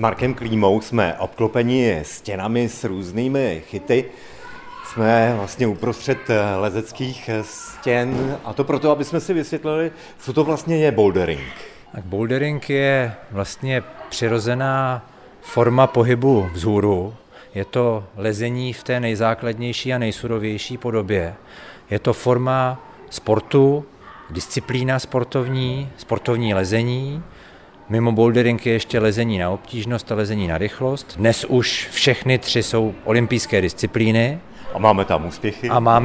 Markem Klímou jsme obklopeni stěnami s různými chyty. Jsme vlastně uprostřed lezeckých stěn, a to proto, aby jsme si vysvětlili, co to vlastně je bouldering. Tak bouldering je vlastně přirozená forma pohybu vzhůru. Je to lezení v té nejzákladnější a nejsurovější podobě. Je to forma sportu, disciplína sportovní lezení. Mimo bouldering je ještě lezení na obtížnost a lezení na rychlost. Dnes už všechny tři jsou olympijské disciplíny. A máme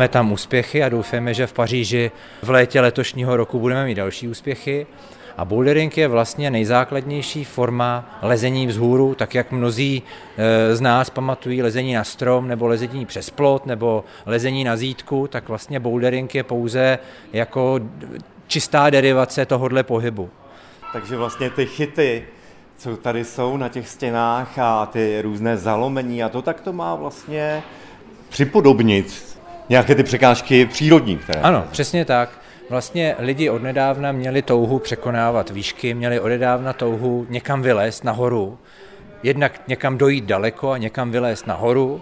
tam úspěchy. A doufáme, že v Paříži v létě letošního roku budeme mít další úspěchy. A bouldering je vlastně nejzákladnější forma lezení vzhůru, tak jak mnozí z nás pamatují lezení na strom, nebo lezení přes plot, nebo lezení na zítku, tak vlastně bouldering je pouze jako čistá derivace tohodle pohybu. Takže vlastně ty chyty, co tady jsou na těch stěnách, a ty různé zalomení a to, tak to má vlastně připodobnit nějaké ty překážky přírodní. Které... Ano, přesně tak. Vlastně lidi odnedávna měli touhu překonávat výšky, měli odnedávna touhu někam vylézt nahoru, jednak někam dojít daleko a někam vylézt nahoru.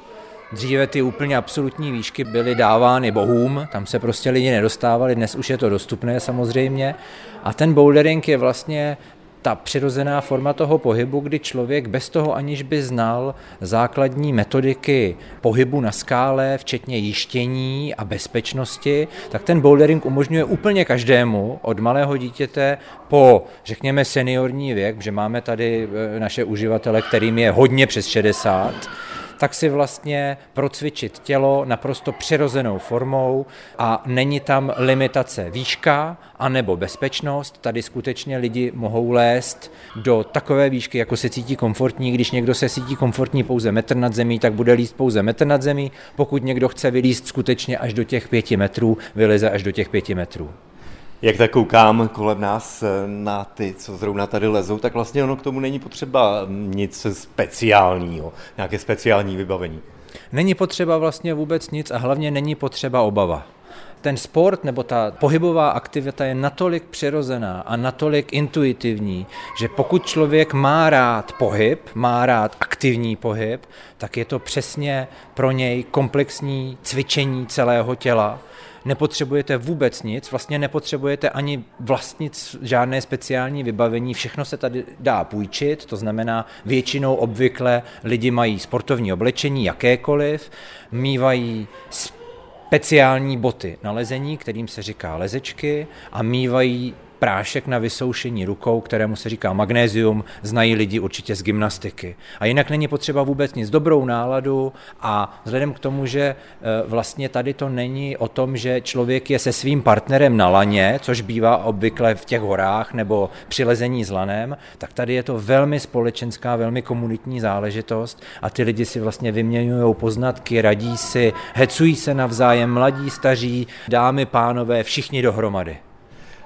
Dříve ty úplně absolutní výšky byly dávány bohům, tam se prostě lidi nedostávali, dnes už je to dostupné samozřejmě. A ten bouldering je vlastně ta přirozená forma toho pohybu, kdy člověk bez toho, aniž by znal základní metodiky pohybu na skále, včetně jištění a bezpečnosti, tak ten bouldering umožňuje úplně každému, od malého dítěte po, řekněme, seniorní věk, že máme tady naše uživatele, kterým je hodně přes 60, tak si vlastně procvičit tělo naprosto přirozenou formou a není tam limitace výška anebo bezpečnost. Tady skutečně lidi mohou lézt do takové výšky, jako se cítí komfortní. Když někdo se cítí komfortní pouze metr nad zemí, tak bude líst pouze metr nad zemí. Pokud někdo chce vylíst skutečně až do těch 5 metrů, vyleze až do těch 5 metrů. Jak tak koukám kolem nás na ty, co zrovna tady lezou, tak vlastně ono k tomu není potřeba nic speciálního, nějaké speciální vybavení. Není potřeba vlastně vůbec nic a hlavně není potřeba obava. Ten sport nebo ta pohybová aktivita je natolik přirozená a natolik intuitivní, že pokud člověk má rád pohyb, má rád aktivní pohyb, tak je to přesně pro něj komplexní cvičení celého těla. Nepotřebujete vůbec nic, vlastně nepotřebujete ani vlastnit žádné speciální vybavení, všechno se tady dá půjčit, to znamená většinou obvykle lidi mají sportovní oblečení, jakékoliv, mívají speciální boty na lezení, kterým se říká lezečky, a mívají prášek na vysoušení rukou, kterému se říká magnézium, znají lidi určitě z gymnastiky. A jinak není potřeba vůbec nic, dobrou náladu, a vzhledem k tomu, že vlastně tady to není o tom, že člověk je se svým partnerem na laně, což bývá obvykle v těch horách nebo při lezení s lanem, tak tady je to velmi společenská, velmi komunitní záležitost a ty lidi si vlastně vyměňují poznatky, radí si, hecují se navzájem, mladí, staří, dámy, pánové, všichni dohromady.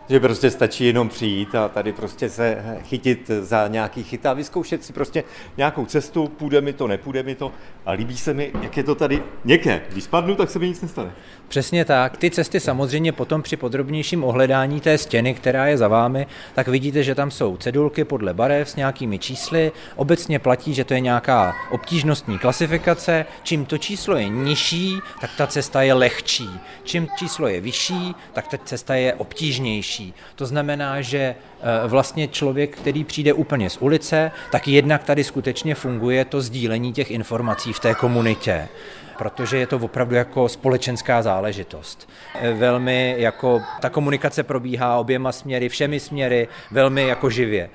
Že prostě stačí jenom přijít a tady prostě se chytit za nějaký chyt a vyzkoušet si prostě nějakou cestu, půjde mi to, nepůjde mi to a líbí se mi, jak je to tady měkké. Když spadnu, tak se mi nic nestane. Přesně tak. Ty cesty samozřejmě potom při podrobnějším ohledání té stěny, která je za vámi, tak vidíte, že tam jsou cedulky podle barev s nějakými čísly. Obecně platí, že to je nějaká obtížnostní klasifikace. Čím to číslo je nižší, tak ta cesta je lehčí. Čím číslo je vyšší, tak ta cesta je obtížnější. To znamená, že vlastně člověk, který přijde úplně z ulice, tak jednak tady skutečně funguje to sdílení těch informací v té komunitě, protože je to opravdu jako společenská záležitost. Velmi jako ta komunikace probíhá oběma směry, všemi směry, velmi jako živě.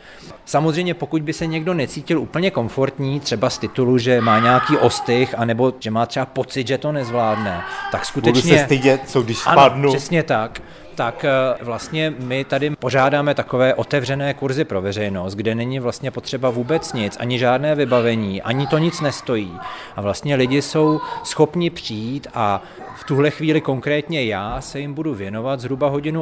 Samozřejmě pokud by se někdo necítil úplně komfortní, třeba z titulu, že má nějaký ostych, anebo že má třeba pocit, že to nezvládne, tak skutečně... Budu se stydět, co když spadnu. Ano, přesně tak. Tak vlastně my tady pořádáme takové otevřené kurzy pro veřejnost, kde není vlastně potřeba vůbec nic, ani žádné vybavení, ani to nic nestojí. A vlastně lidi jsou schopni přijít a v tuhle chvíli konkrétně já se jim budu věnovat zhruba 1,5 hodiny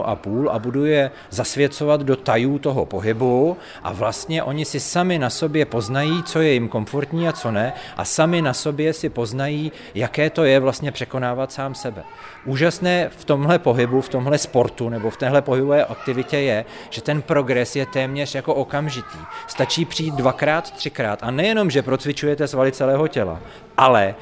a budu je zasvěcovat do tajů toho pohybu a vlastně oni si sami na sobě poznají, co je jim komfortní a co ne a sami na sobě si poznají, jaké to je vlastně překonávat sám sebe. Úžasné v tomhle pohybu, v tomhle sportu nebo v téhle pohybové aktivitě je, že ten progres je téměř jako okamžitý. Stačí přijít 2x, 3x a nejenom, že procvičujete svaly celého těla, ale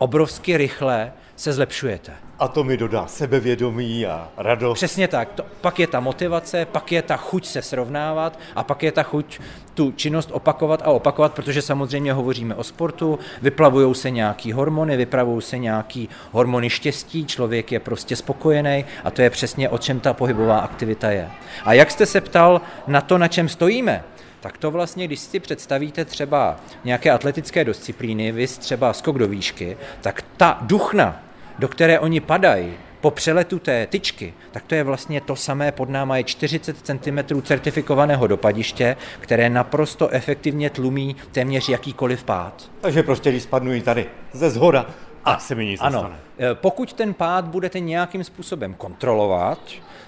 obrovsky rychle se zlepšujete. A to mi dodá sebevědomí a radost. Přesně tak. Pak je ta motivace, pak je ta chuť se srovnávat a pak je ta chuť tu činnost opakovat a opakovat, protože samozřejmě hovoříme o sportu, vyplavujou se nějaký hormony, vyplavují se nějaký hormony štěstí, člověk je prostě spokojený a to je přesně o čem ta pohybová aktivita je. A jak jste se ptal na to, na čem stojíme? Tak to vlastně, když si představíte třeba nějaké atletické disciplíny, viz třeba skok do výšky, tak ta duchna, do které oni padají po přeletu té tyčky, tak to je vlastně to samé, pod náma je 40 cm certifikovaného dopadiště, které naprosto efektivně tlumí téměř jakýkoliv pád. Takže prostě, když spadnu i tady ze zhora, a se mi nic nestane. Ano, pokud ten pád budete nějakým způsobem kontrolovat,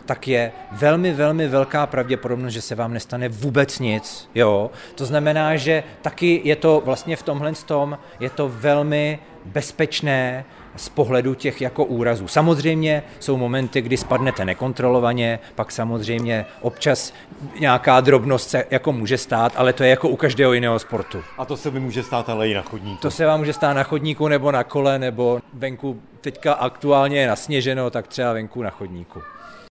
tak je velmi, velmi velká pravděpodobnost, že se vám nestane vůbec nic. Jo? To znamená, že taky je to vlastně v tomhle tom, je to velmi bezpečné z pohledu těch jako úrazů. Samozřejmě jsou momenty, kdy spadnete nekontrolovaně, pak samozřejmě občas nějaká drobnost se jako může stát, ale to je jako u každého jiného sportu. A to se mi může stát ale i na chodníku. To se vám může stát na chodníku nebo na kole, nebo venku teďka aktuálně je nasněženo, tak třeba venku na chodníku.